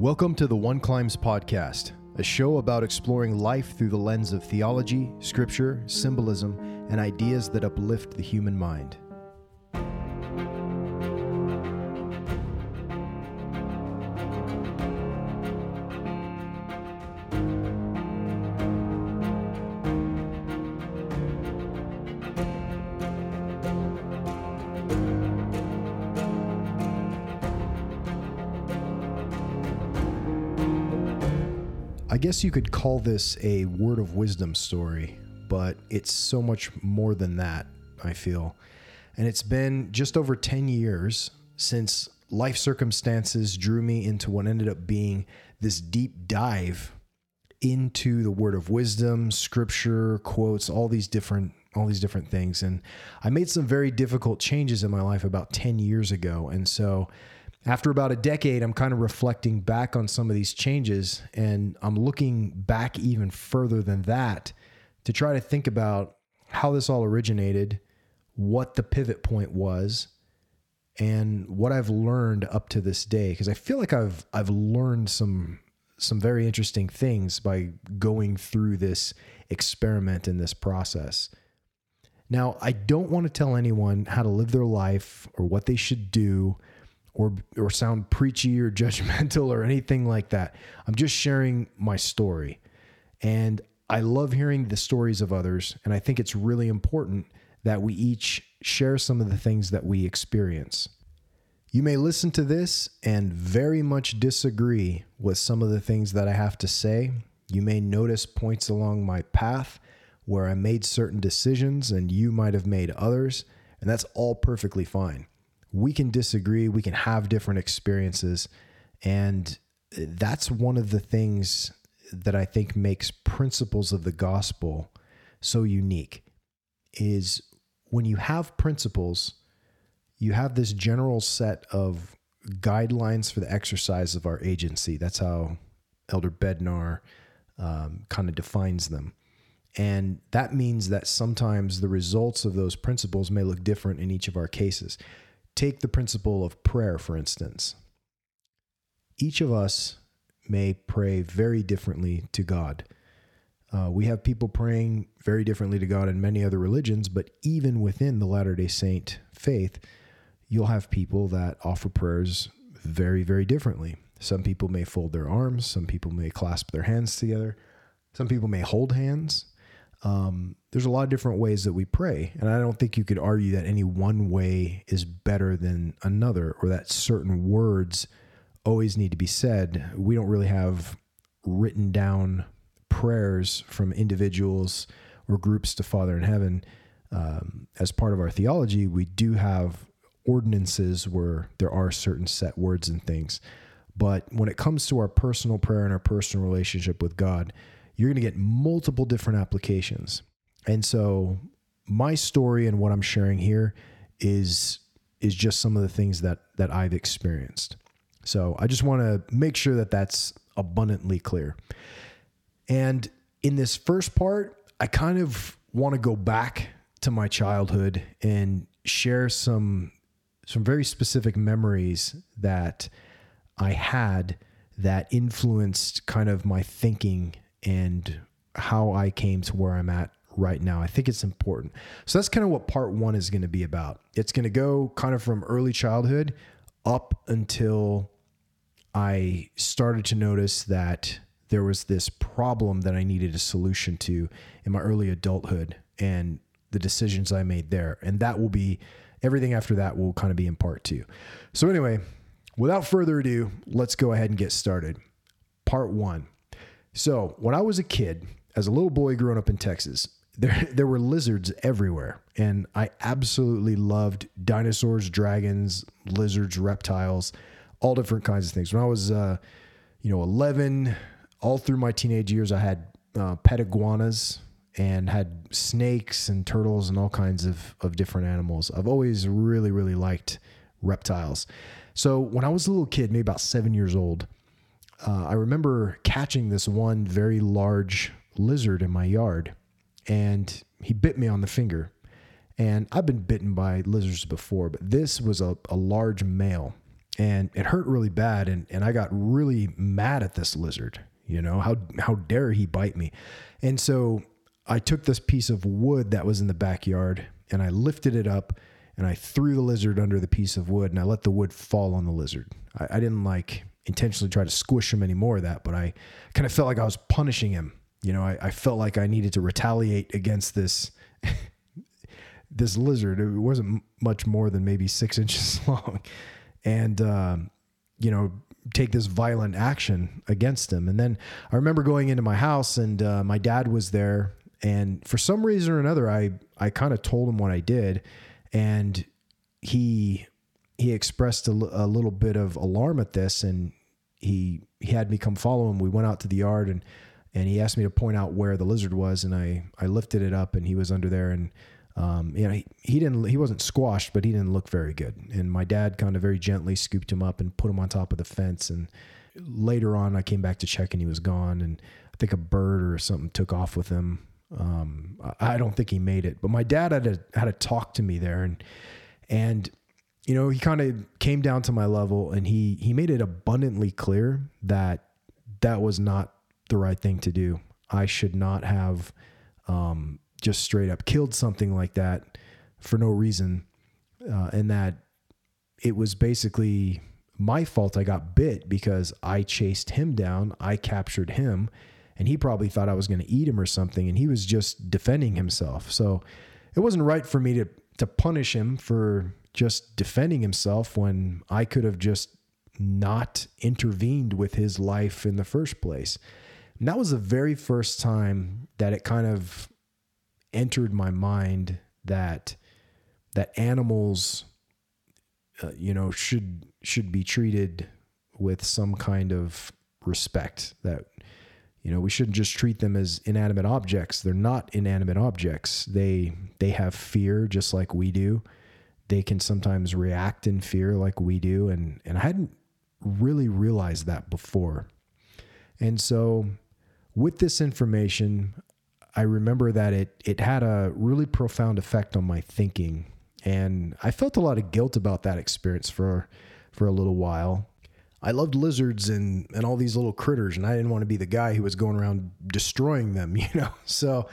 Welcome to the One Climbs Podcast, a show about exploring life through the lens of theology, scripture, symbolism, and ideas that uplift the human mind. I guess you could call this a Word of Wisdom story, but it's so much more than that, I feel. And it's been just over 10 years since life circumstances drew me into what ended up being this deep dive into the Word of Wisdom, scripture, quotes, all these different things. And I made some very difficult changes in my life about 10 years ago. And so after about a decade, I'm kind of reflecting back on some of these changes, and I'm looking back even further than that to try to think about how this all originated, what the pivot point was, and what I've learned up to this day. Because I feel like I've learned some very interesting things by going through this experiment and this process. Now, I don't want to tell anyone how to live their life or what they should do, or sound preachy or judgmental or anything like that. I'm just sharing my story. And I love hearing the stories of others, and I think it's really important that we each share some of the things that we experience. You may listen to this and very much disagree with some of the things that I have to say. You may notice points along my path where I made certain decisions and you might have made others, and that's all perfectly fine. We can disagree, we can have different experiences, and that's one of the things that I think makes principles of the gospel so unique, is when you have principles, you have this general set of guidelines for the exercise of our agency. That's how Elder Bednar kind of defines them. And that means that sometimes the results of those principles may look different in each of our cases. Take the principle of prayer, for instance. Each of us may pray very differently to God. We have people praying very differently to God in many other religions, but even within the Latter-day Saint faith, you'll have people that offer prayers very, very differently. Some people may fold their arms. Some people may clasp their hands together. Some people may hold hands. There's a lot of different ways that we pray, and I don't think you could argue that any one way is better than another, or that certain words always need to be said. We don't really have written down prayers from individuals or groups to Father in Heaven. As part of our theology, we do have ordinances where there are certain set words and things. But when it comes to our personal prayer and our personal relationship with God, you're going to get multiple different applications. And so my story and what I'm sharing here is just some of the things that I've experienced. So I just want to make sure that that's abundantly clear. And in this first part, I kind of want to go back to my childhood and share some very specific memories that I had that influenced kind of my thinking and how I came to where I'm at right now. I think it's important. So that's kind of what part one is going to be about. It's going to go kind of from early childhood up until I started to notice that there was this problem that I needed a solution to in my early adulthood and the decisions I made there. And that will be, everything after that will kind of be in part two. So anyway, without further ado, let's go ahead and get started. Part one. So when I was a kid, as a little boy growing up in Texas, there were lizards everywhere. And I absolutely loved dinosaurs, dragons, lizards, reptiles, all different kinds of things. When I was, 11, all through my teenage years, I had pet iguanas and had snakes and turtles and all kinds of different animals. I've always really, really liked reptiles. So when I was a little kid, maybe about 7 years old, I remember catching this one very large lizard in my yard, and he bit me on the finger. And I've been bitten by lizards before, but this was a large male. and it hurt really bad. And I got really mad at this lizard, you know, how dare he bite me? And so I took this piece of wood that was in the backyard and I lifted it up and I threw the lizard under the piece of wood and I let the wood fall on the lizard. I didn't like intentionally try to squish him anymore of that, but I kind of felt like I was punishing him. You know, I felt like I needed to retaliate against this, this lizard. It wasn't much more than maybe 6 inches long. And, you know, take this violent action against him. And then I remember going into my house and my dad was there. And for some reason or another, I kind of told him what I did. And he expressed a little bit of alarm at this. And he had me come follow him. We went out to the yard and he asked me to point out where the lizard was. And I lifted it up and he was under there. And, you know, he wasn't squashed, but he didn't look very good. And my dad kind of very gently scooped him up and put him on top of the fence. And later on, I came back to check and he was gone. And I think a bird or something took off with him. I don't think he made it, but my dad had a talk to me there and, you know, he kind of came down to my level and he made it abundantly clear that was not the right thing to do. I should not have, just straight up killed something like that for no reason. And that it was basically my fault. I got bit because I chased him down. I captured him and he probably thought I was going to eat him or something. And he was just defending himself. So it wasn't right for me to punish him for just defending himself when I could have just not intervened with his life in the first place. And that was the very first time that it kind of entered my mind that animals, you know, should be treated with some kind of respect, that, you know, we shouldn't just treat them as inanimate objects. They're not inanimate objects. They have fear just like we do. They can sometimes react in fear like we do. And I hadn't really realized that before. And so with this information, I remember that it had a really profound effect on my thinking, and I felt a lot of guilt about that experience for a little while. I loved lizards and all these little critters, and I didn't want to be the guy who was going around destroying them, you know? So,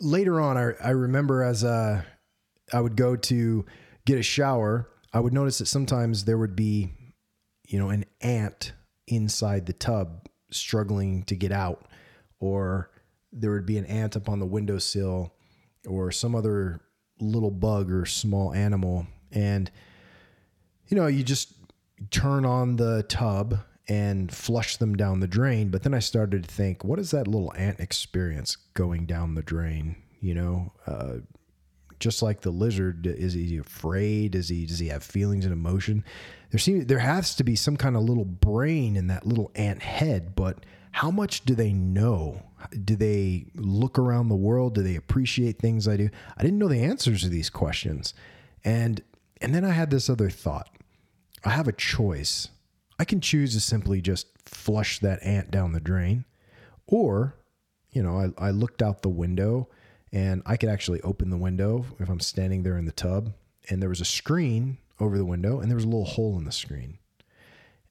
later on, I remember as I would go to get a shower, I would notice that sometimes there would be, you know, an ant inside the tub struggling to get out, or there would be an ant up on the windowsill or some other little bug or small animal. And, you know, you just turn on the tub and flush them down the drain. But then I started to think, what is that little ant experience going down the drain? You know, just like the lizard, is he afraid? Does he have feelings and emotion? There has to be some kind of little brain in that little ant head, but how much do they know? Do they look around the world? Do they appreciate things I do? I didn't know the answers to these questions. And then I had this other thought. I have a choice. I can choose to simply just flush that ant down the drain. Or, you know, I looked out the window and I could actually open the window if I'm standing there in the tub. And there was a screen over the window and there was a little hole in the screen.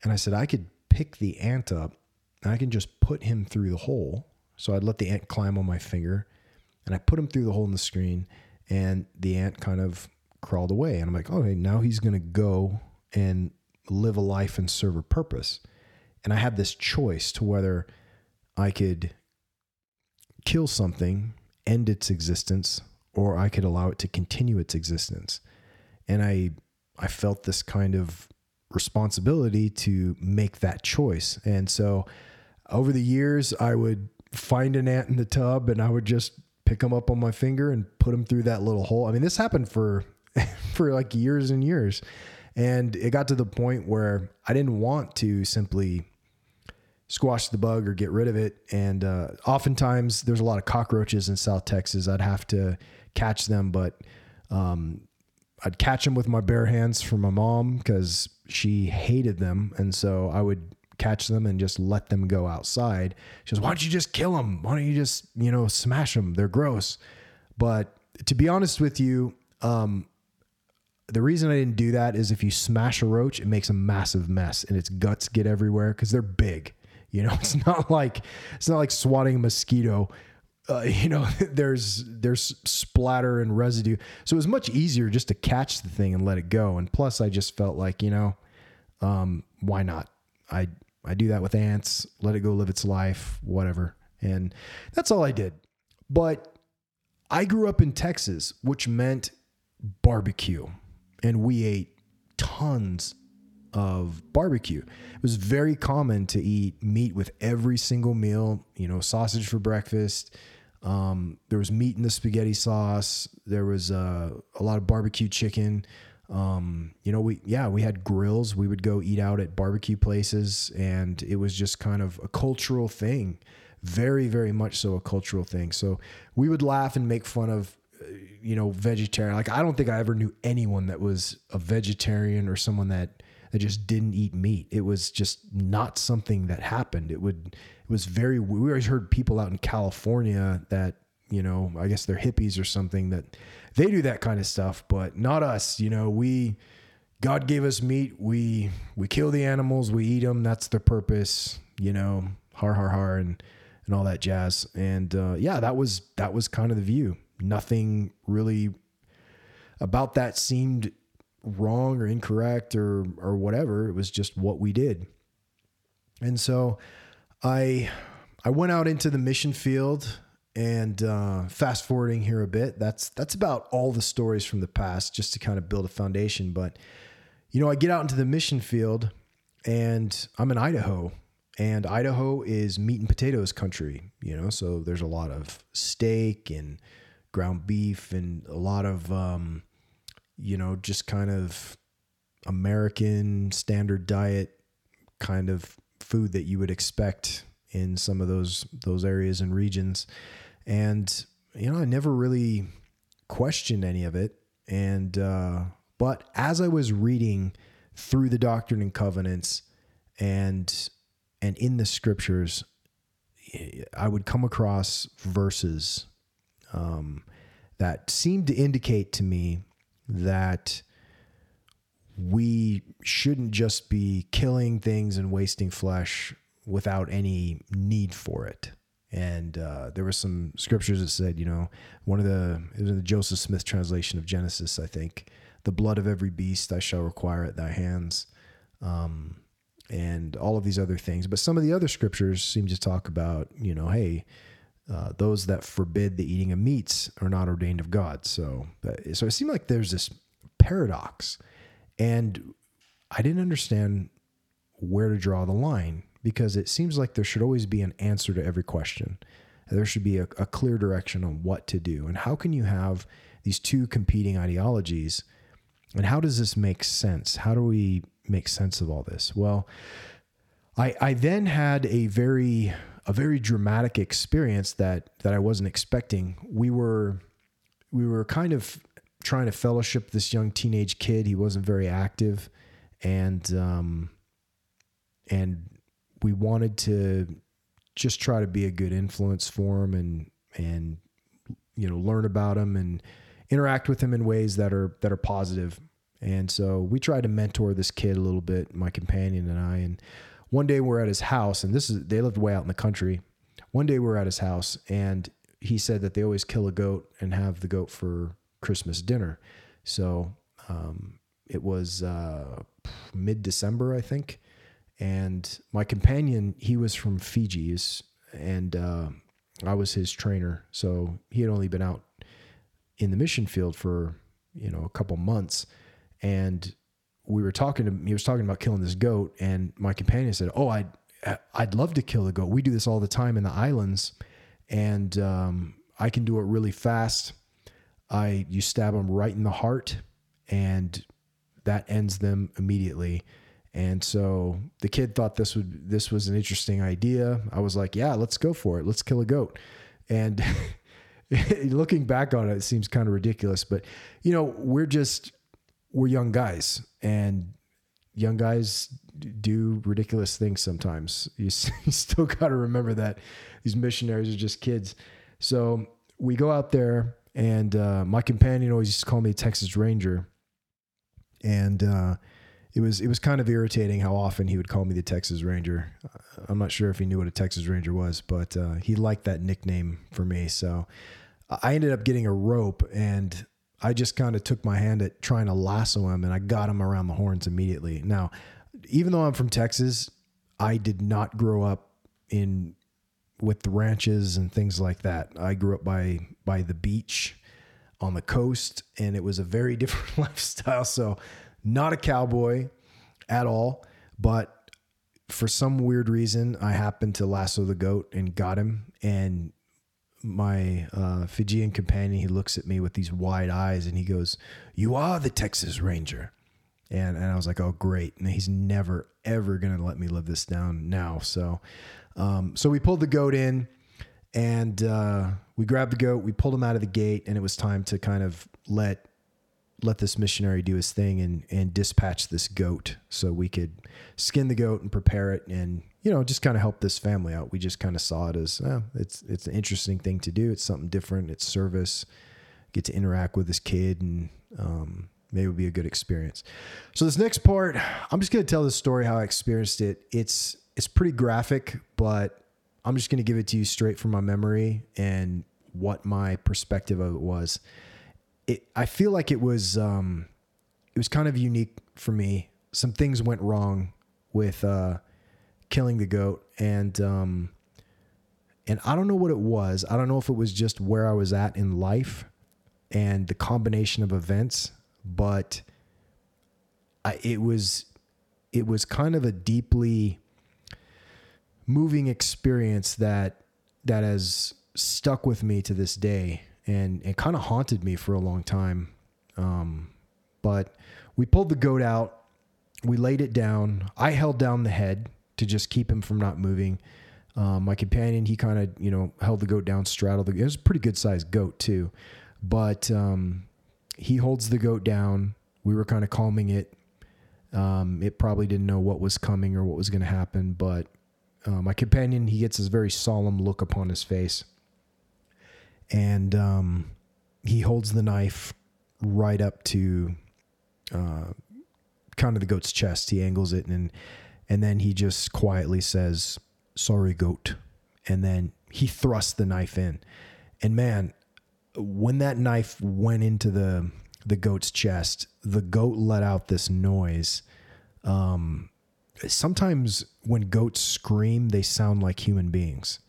And I said, I could pick the ant up and I can just put him through the hole. So I'd let the ant climb on my finger and I put him through the hole in the screen and the ant kind of crawled away. And I'm like, okay, now he's going to go and live a life and serve a purpose. And I had this choice to whether I could kill something, end its existence, or I could allow it to continue its existence. And I felt this kind of responsibility to make that choice. And so over the years, I would find an ant in the tub and I would just pick them up on my finger and put them through that little hole. I mean, this happened for like years and years. And it got to the point where I didn't want to simply squash the bug or get rid of it. And oftentimes there's a lot of cockroaches in South Texas. I'd have to catch them, but I'd catch them with my bare hands from my mom because she hated them. And so I would catch them and just let them go outside. She goes, why don't you just kill them? Why don't you just, you know, smash them? They're gross. But to be honest with you, The reason I didn't do that is if you smash a roach, it makes a massive mess and its guts get everywhere because they're big. You know, it's not like swatting a mosquito. There's splatter and residue. So it was much easier just to catch the thing and let it go. And plus I just felt like, why not? I do that with ants, let it go live its life, whatever. And that's all I did. But I grew up in Texas, which meant barbecue. And we ate tons of barbecue. It was very common to eat meat with every single meal, sausage for breakfast. There was meat in the spaghetti sauce. There was a lot of barbecue chicken. We had grills. We would go eat out at barbecue places, and it was just kind of a cultural thing. Very, very much so a cultural thing. So we would laugh and make fun of, vegetarian. Like, I don't think I ever knew anyone that was a vegetarian or someone that just didn't eat meat. It was just not something that happened. We always heard people out in California that, I guess they're hippies or something, that they do that kind of stuff, but not us. God gave us meat. We kill the animals, we eat them. That's their purpose, har, har, har, and all that jazz. And, that was kind of the view. Nothing really about that seemed wrong or incorrect or whatever. It was just what we did. And so I went out into the mission field, and fast forwarding here a bit, that's about all the stories from the past, just to kind of build a foundation. But I get out into the mission field, and I'm in Idaho, and Idaho is meat and potatoes country, so there's a lot of steak and ground beef and a lot of just kind of American standard diet kind of food that you would expect in some of those areas and regions. And, I never really questioned any of it. And, but as I was reading through the Doctrine and Covenants and in the scriptures, I would come across verses, that seemed to indicate to me that we shouldn't just be killing things and wasting flesh without any need for it. And there were some scriptures that said, it was in the Joseph Smith translation of Genesis, I think, the blood of every beast I shall require at thy hands, and all of these other things. But some of the other scriptures seem to talk about, those that forbid the eating of meats are not ordained of God. So it seemed like there's this paradox, and I didn't understand where to draw the line, because it seems like there should always be an answer to every question. There should be a clear direction on what to do. And how can you have these two competing ideologies, and how does this make sense? How do we make sense of all this? Well, I then had a very dramatic experience that I wasn't expecting. We were kind of trying to fellowship this young teenage kid. He wasn't very active, and we wanted to just try to be a good influence for him and learn about him and interact with him in ways that are positive. And so we tried to mentor this kid a little bit, my companion and I, and one day we're at his house, and they lived way out in the country. One day we're at his house, and he said that they always kill a goat and have the goat for Christmas dinner. So it was mid-December, I think. And my companion, he was from Fiji, and I was his trainer. So he had only been out in the mission field for, a couple months, and he was talking about killing this goat, and my companion said, "Oh, I'd love to kill the goat. We do this all the time in the islands, and I can do it really fast. You stab them right in the heart, and that ends them immediately." And so the kid thought this was an interesting idea. I was like, "Yeah, let's go for it. Let's kill a goat." And looking back on it, it seems kind of ridiculous, but we're young guys, and young guys do ridiculous things sometimes. You still got to remember that these missionaries are just kids. So we go out there, and my companion always used to call me Texas Ranger. And it was kind of irritating how often he would call me the Texas Ranger. I'm not sure if he knew what a Texas Ranger was, but he liked that nickname for me. So I ended up getting a rope, and I just kind of took my hand at trying to lasso him, and I got him around the horns immediately. Now, even though I'm from Texas, I did not grow up with the ranches and things like that. I grew up by the beach on the coast, and it was a very different lifestyle. So not a cowboy at all, but for some weird reason, I happened to lasso the goat and got him. And my Fijian companion, he looks at me with these wide eyes and he goes, "You are the Texas Ranger." And I was like, oh, great. And he's never, ever going to let me live this down now. So we pulled the goat in, and we grabbed the goat, we pulled him out of the gate, and it was time to kind of let this missionary do his thing and dispatch this goat so we could skin the goat and prepare it and, just kind of help this family out. We just kind of saw it as, it's an interesting thing to do. It's something different. It's service. Get to interact with this kid, and maybe it'll be a good experience. So this next part, I'm just going to tell this story how I experienced it. It's pretty graphic, but I'm just going to give it to you straight from my memory and what my perspective of it was. I feel like it was kind of unique for me. Some things went wrong with killing the goat, and I don't know what it was. I don't know if it was just where I was at in life and the combination of events, but it was kind of a deeply moving experience that has stuck with me to this day, and it kind of haunted me for a long time. But we pulled the goat out, we laid it down. I held down the head to just keep him from not moving. My companion, he kind of, held the goat down, straddled the goat. It was a pretty good sized goat too, but he holds the goat down. We were kind of calming it. It probably didn't know what was coming or what was going to happen, but my companion, he gets this very solemn look upon his face, and he holds the knife right up to kind of the goat's chest. He angles it, and then he just quietly says, "Sorry, goat." And then he thrusts the knife in. And man, when that knife went into the goat's chest, the goat let out this noise. Sometimes when goats scream, they sound like human beings.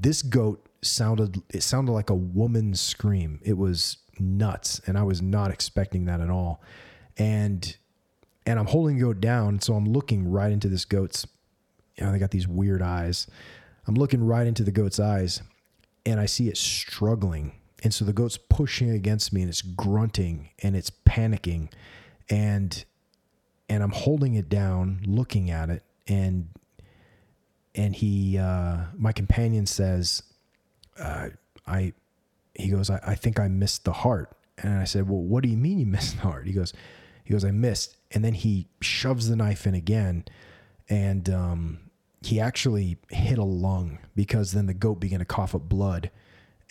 This goat sounded like a woman's scream. It was nuts, and I was not expecting that at all. And I'm holding the goat down, so I'm looking right into this goat's, they got these weird eyes. I'm looking right into the goat's eyes, and I see it struggling. And so the goat's pushing against me, and it's grunting, and it's panicking. And I'm holding it down, looking at it. And he, my companion says, he goes, I think I missed the heart. And I said, "Well, what do you mean you missed the heart?" He goes, "I missed." And then he shoves the knife in again. And, he actually hit a lung, because then the goat began to cough up blood,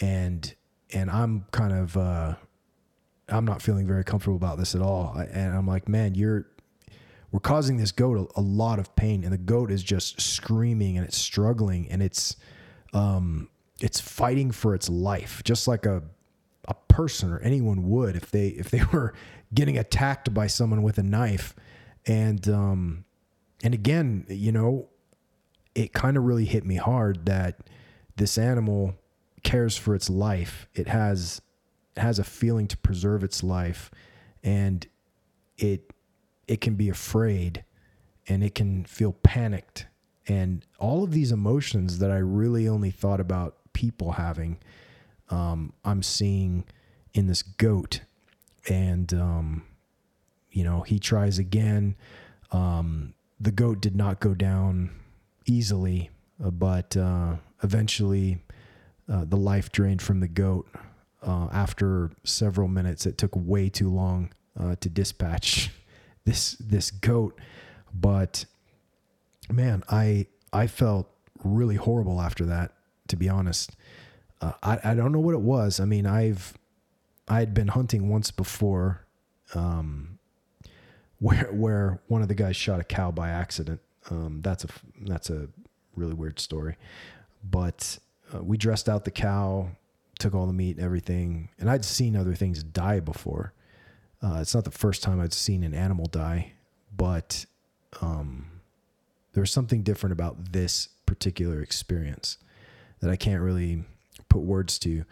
and I'm kind of, I'm not feeling very comfortable about this at all. And I'm like, man, we're causing this goat a lot of pain, and the goat is just screaming, and it's struggling, and it's fighting for its life, just like a person or anyone would if they were getting attacked by someone with a knife. And again, it kind of really hit me hard that this animal cares for its life. It has a feeling to preserve its life, and it can be afraid, and it can feel panicked, and all of these emotions that I really only thought about people having, I'm seeing in this goat. And, he tries again. The goat did not go down easily, but eventually the life drained from the goat. After several minutes, it took way too long to dispatch this goat. But man, I felt really horrible after that, to be honest. I don't know what it was. I mean, I had been hunting once before, where one of the guys shot a cow by accident. That's a really weird story, but we dressed out the cow, took all the meat and everything. And I'd seen other things die before. It's not the first time I'd seen an animal die, but there was something different about this particular experience that I can't really put words to.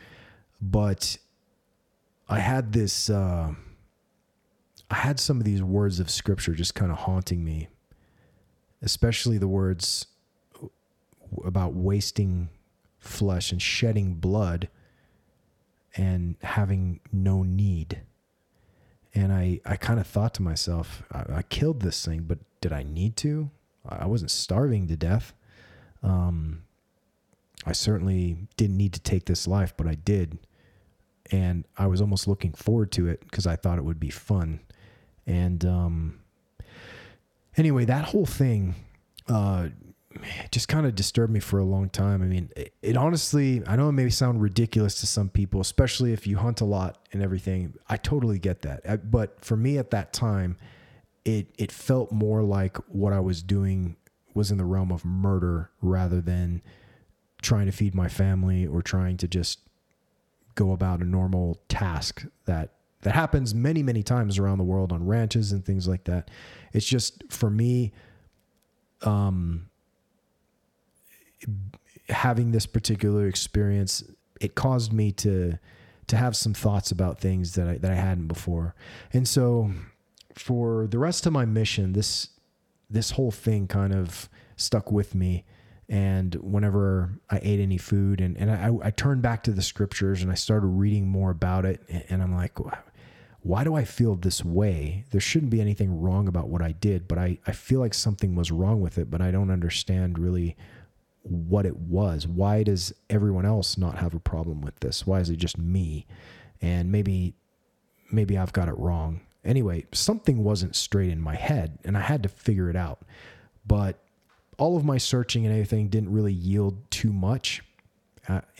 But I had this, I had some of these words of scripture just kind of haunting me, especially the words about wasting flesh and shedding blood and having no need. And I kind of thought to myself, I killed this thing, but did I need to? I wasn't starving to death. I certainly didn't need to take this life, but I did. And I was almost looking forward to it because I thought it would be fun. And anyway, that whole thing just kind of disturbed me for a long time. I mean, it honestly, I know it may sound ridiculous to some people, especially if you hunt a lot and everything. I totally get that. But for me at that time, it felt more like what I was doing was in the realm of murder rather than trying to feed my family or trying to just go about a normal task that happens many, many times around the world on ranches and things like that. It's just, for me, having this particular experience, it caused me to have some thoughts about things that I hadn't before. And so for the rest of my mission, this whole thing kind of stuck with me. And whenever I ate any food and I turned back to the scriptures and I started reading more about it, and I'm like, why do I feel this way? There shouldn't be anything wrong about what I did, but I feel like something was wrong with it, but I don't understand really what it was. Why does everyone else not have a problem with this? Why is it just me? And maybe I've got it wrong. Anyway, something wasn't straight in my head and I had to figure it out. But all of my searching and everything didn't really yield too much.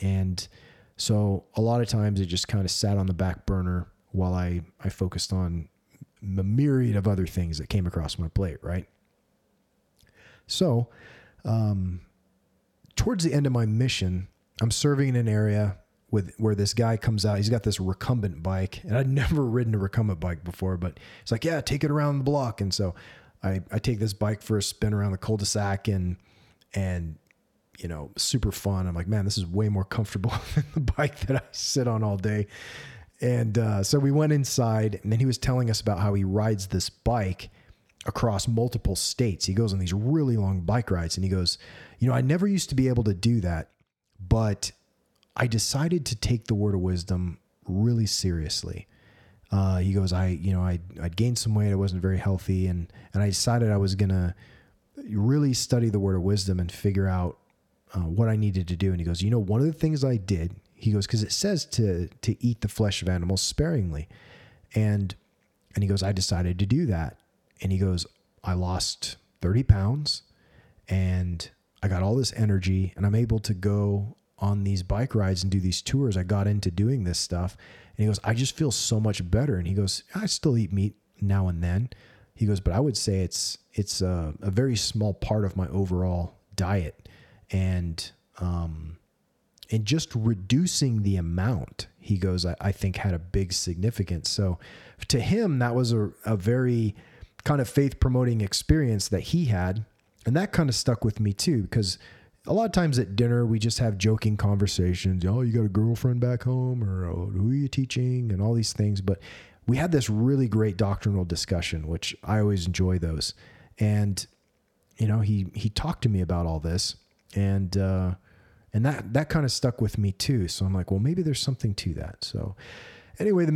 And so a lot of times it just kind of sat on the back burner while I focused on the myriad of other things that came across my plate, right? So towards the end of my mission, I'm serving in an area where this guy comes out. He's got this recumbent bike, and I'd never ridden a recumbent bike before, but it's like, yeah, take it around the block. And so I take this bike for a spin around the cul-de-sac and you know, super fun. I'm like, man, this is way more comfortable than the bike that I sit on all day. And so we went inside, and then he was telling us about how he rides this bike across multiple states. He goes on these really long bike rides, and he goes, you know, I never used to be able to do that, but I decided to take the Word of Wisdom really seriously. He goes, I'd gained some weight. I wasn't very healthy. And I decided I was going to really study the Word of Wisdom and figure out what I needed to do. And he goes, you know, one of the things I did, he goes, cause it says to eat the flesh of animals sparingly. And he goes, I decided to do that. And he goes, I lost 30 pounds and I got all this energy and I'm able to go on these bike rides and do these tours. I got into doing this stuff. And he goes, I just feel so much better. And he goes, I still eat meat now and then. He goes, but I would say it's a very small part of my overall diet. And just reducing the amount, he goes, I think had a big significance. So to him, that was a very kind of faith promoting experience that he had. And that kind of stuck with me too, because a lot of times at dinner, we just have joking conversations. Oh, you got a girlfriend back home, or oh, who are you teaching, and all these things. But we had this really great doctrinal discussion, which I always enjoy those. And, you know, he talked to me about all this, and that kind of stuck with me too. So I'm like, well, maybe there's something to that. So anyway, the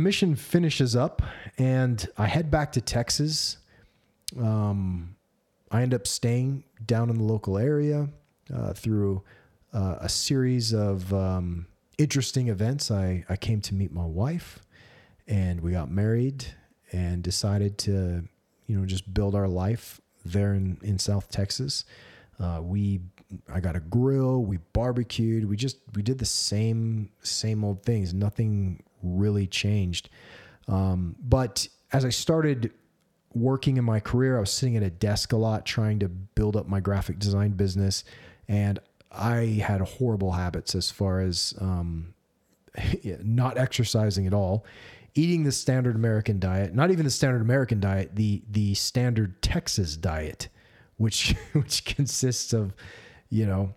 mission finishes up and I head back to Texas. I end up staying down in the local area. Through a series of interesting events, I came to meet my wife, and we got married and decided to, you know, just build our life there in South Texas. I got a grill, we barbecued, we did the same old things. Nothing really changed. But as I started working in my career, I was sitting at a desk a lot trying to build up my graphic design business. And I had horrible habits as far as not exercising at all, eating the standard American diet, not even the standard American diet, the standard Texas diet, which consists of, you know,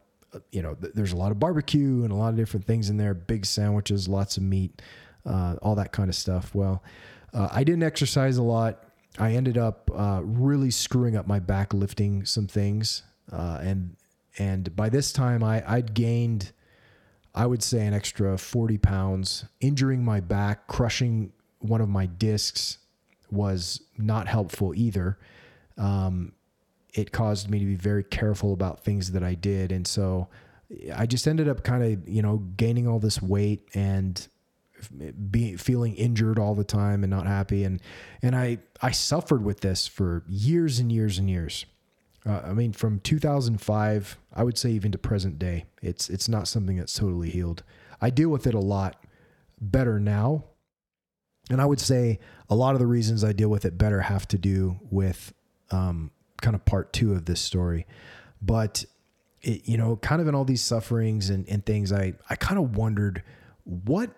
there's a lot of barbecue and a lot of different things in there, big sandwiches, lots of meat, all that kind of stuff. Well, I didn't exercise a lot. I ended up really screwing up my back lifting some things. And by this time I'd gained, I would say, an extra 40 pounds. Injuring my back, crushing one of my discs was not helpful either. It caused me to be very careful about things that I did. And so I just ended up kind of, gaining all this weight and feeling injured all the time and not happy. And I suffered with this for years and years and years. I mean, from 2005, I would say even to present day, it's not something that's totally healed. I deal with it a lot better now. And I would say a lot of the reasons I deal with it better have to do with, kind of part two of this story, but it, kind of in all these sufferings and things, I kind of wondered what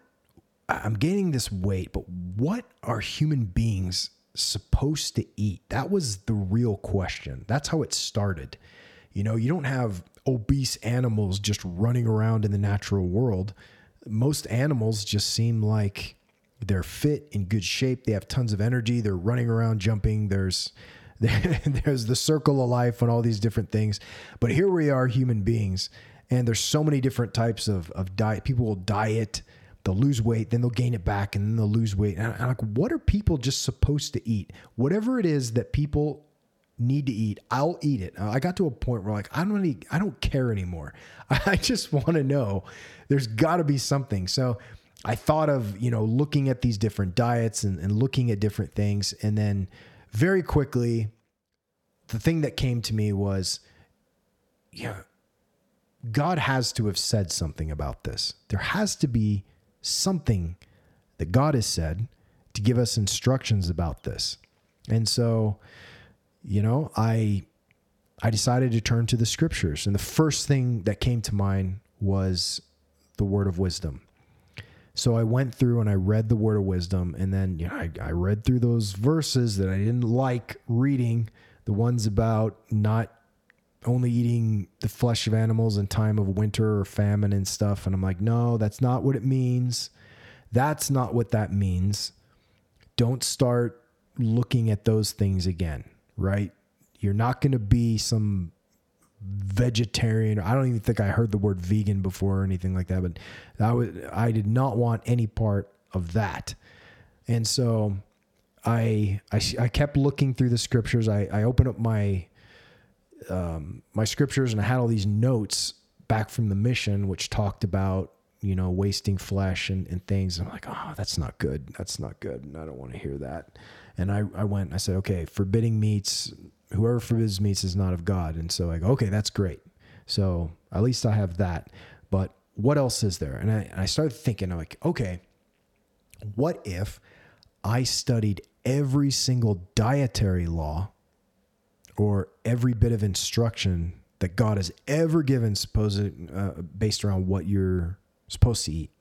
I'm gaining this weight, but what are human beings supposed to eat? That was the real question. That's how it started. You don't have obese animals just running around in the natural world. Most animals just seem like they're fit, in good shape. They have tons of energy. They're running around, jumping. There's the circle of life and all these different things. But here we are, human beings, and there's so many different types of diet. People will diet, they'll lose weight, then they'll gain it back, and then they'll lose weight. And I'm like, what are people just supposed to eat? Whatever it is that people need to eat, I'll eat it. I got to a point where I don't care anymore. I just want to know. There's got to be something. So I thought of, looking at these different diets and looking at different things, and then very quickly, the thing that came to me was, God has to have said something about this. There has to be something that God has said to give us instructions about this. And so, I decided to turn to the scriptures. And the first thing that came to mind was the Word of Wisdom. So I went through and I read the Word of Wisdom, and then I read through those verses that I didn't like reading, the ones about not only eating the flesh of animals in time of winter or famine and stuff. And I'm like, no, that's not what it means. That's not what that means. Don't start looking at those things again, right? You're not going to be some vegetarian. I don't even think I heard the word vegan before or anything like that, but I did not want any part of that. And so I kept looking through the scriptures. I opened up my scriptures, and I had all these notes back from the mission, which talked about, wasting flesh and things. And I'm like, oh, that's not good. That's not good. And I don't want to hear that. And I went, and I said, okay, forbidding meats, whoever forbids meats is not of God. And so I go, okay, that's great. So at least I have that. But what else is there? And I started thinking, I'm like, okay, what if I studied every single dietary law or every bit of instruction that God has ever given, based around what you're supposed to eat?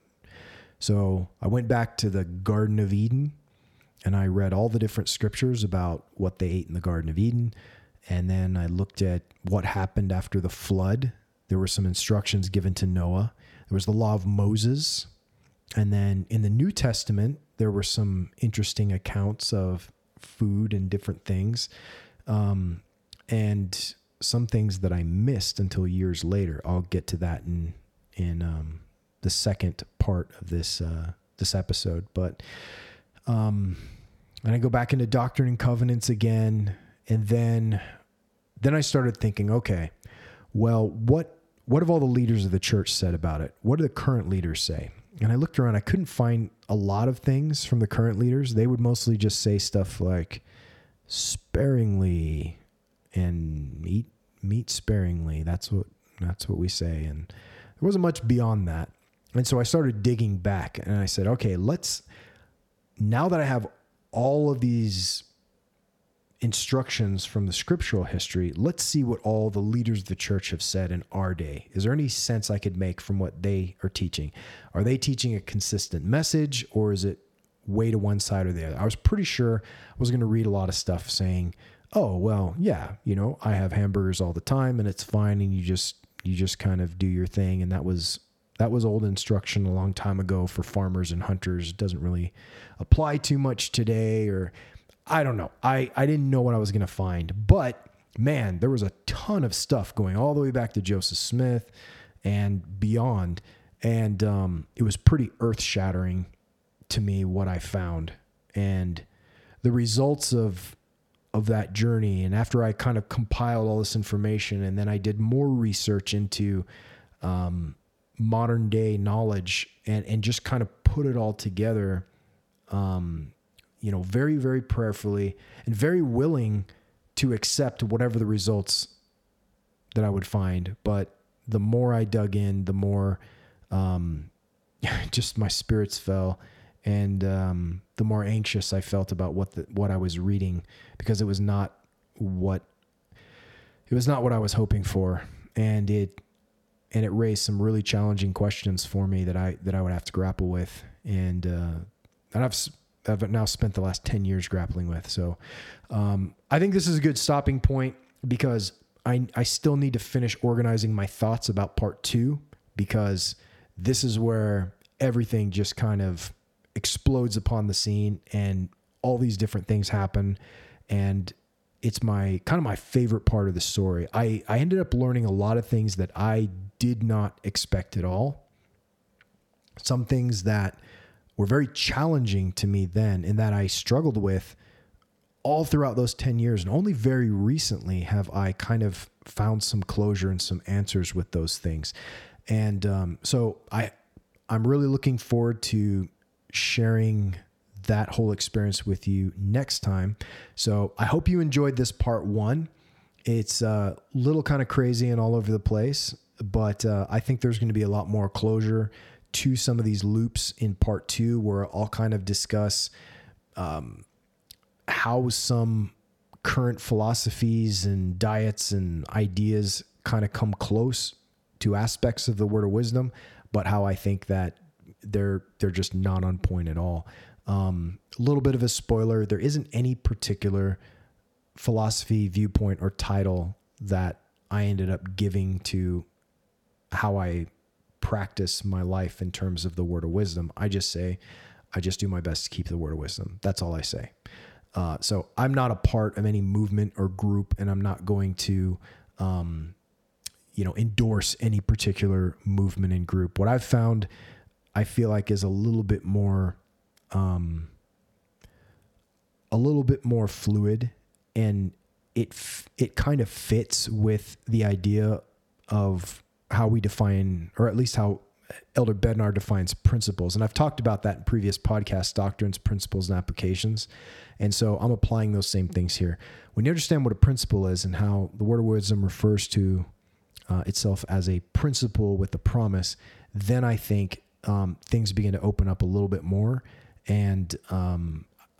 So I went back to the Garden of Eden, and I read all the different scriptures about what they ate in the Garden of Eden. And then I looked at what happened after the flood. There were some instructions given to Noah. There was the law of Moses. And then in the New Testament, there were some interesting accounts of food and different things. And some things that I missed until years later. I'll get to that in the second part of this episode. But and I go back into Doctrine and Covenants again. And then I started thinking, okay, well, what have all the leaders of the church said about it? What do the current leaders say? And I looked around, I couldn't find a lot of things from the current leaders. They would mostly just say stuff like sparingly and eat meat sparingly. That's what we say. And there wasn't much beyond that. And so I started digging back, and I said, okay, now that I have all of these instructions from the scriptural history, let's see what all the leaders of the church have said in our day. Is there any sense I could make from what they are teaching? Are they teaching a consistent message, or is it way to one side or the other? I was pretty sure I was going to read a lot of stuff saying, oh, well, yeah, you know, I have hamburgers all the time and it's fine. And you just kind of do your thing. And that was old instruction a long time ago for farmers and hunters. It doesn't really apply too much today, or I don't know. I didn't know what I was going to find, but man, there was a ton of stuff going all the way back to Joseph Smith and beyond. And it was pretty earth-shattering to me what I found and the results of that journey. And after I kind of compiled all this information, and then I did more research into modern day knowledge and just kind of put it all together, you know, very, very prayerfully and very willing to accept whatever the results that I would find. But the more I dug in, the more just my spirits fell. And the more anxious I felt about what I was reading, because it was not what I was hoping for, and it raised some really challenging questions for me that I would have to grapple with, and I've now spent the last 10 years grappling with. So I think this is a good stopping point, because I still need to finish organizing my thoughts about part two, because this is where everything just kind of explodes upon the scene and all these different things happen. And it's my favorite part of the story. I ended up learning a lot of things that I did not expect at all. Some things that were very challenging to me then, and that I struggled with all throughout those 10 years. And only very recently have I kind of found some closure and some answers with those things. And so I'm really looking forward to sharing that whole experience with you next time. So I hope you enjoyed this part one. It's a little kind of crazy and all over the place, but I think there's going to be a lot more closure to some of these loops in part two, where I'll kind of discuss how some current philosophies and diets and ideas kind of come close to aspects of the Word of Wisdom, but how I think that they're just not on point at all. A little bit of a spoiler: there isn't any particular philosophy, viewpoint, or title that I ended up giving to how I practice my life in terms of the Word of Wisdom. I just do my best to keep the Word of Wisdom. That's all I say. So I'm not a part of any movement or group, and I'm not going to, endorse any particular movement and group. What I've found, I feel like, is a little bit more fluid, and it kind of fits with the idea of how we define, or at least how Elder Bednar defines, principles. And I've talked about that in previous podcasts: doctrines, principles, and applications. And so I'm applying those same things here. When you understand what a principle is and how the Word of Wisdom refers to itself as a principle with a promise, then I think things begin to open up a little bit more, and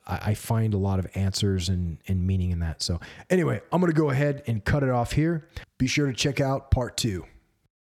I find a lot of answers and meaning in that. So anyway, I'm going to go ahead and cut it off here. Be sure to check out part two.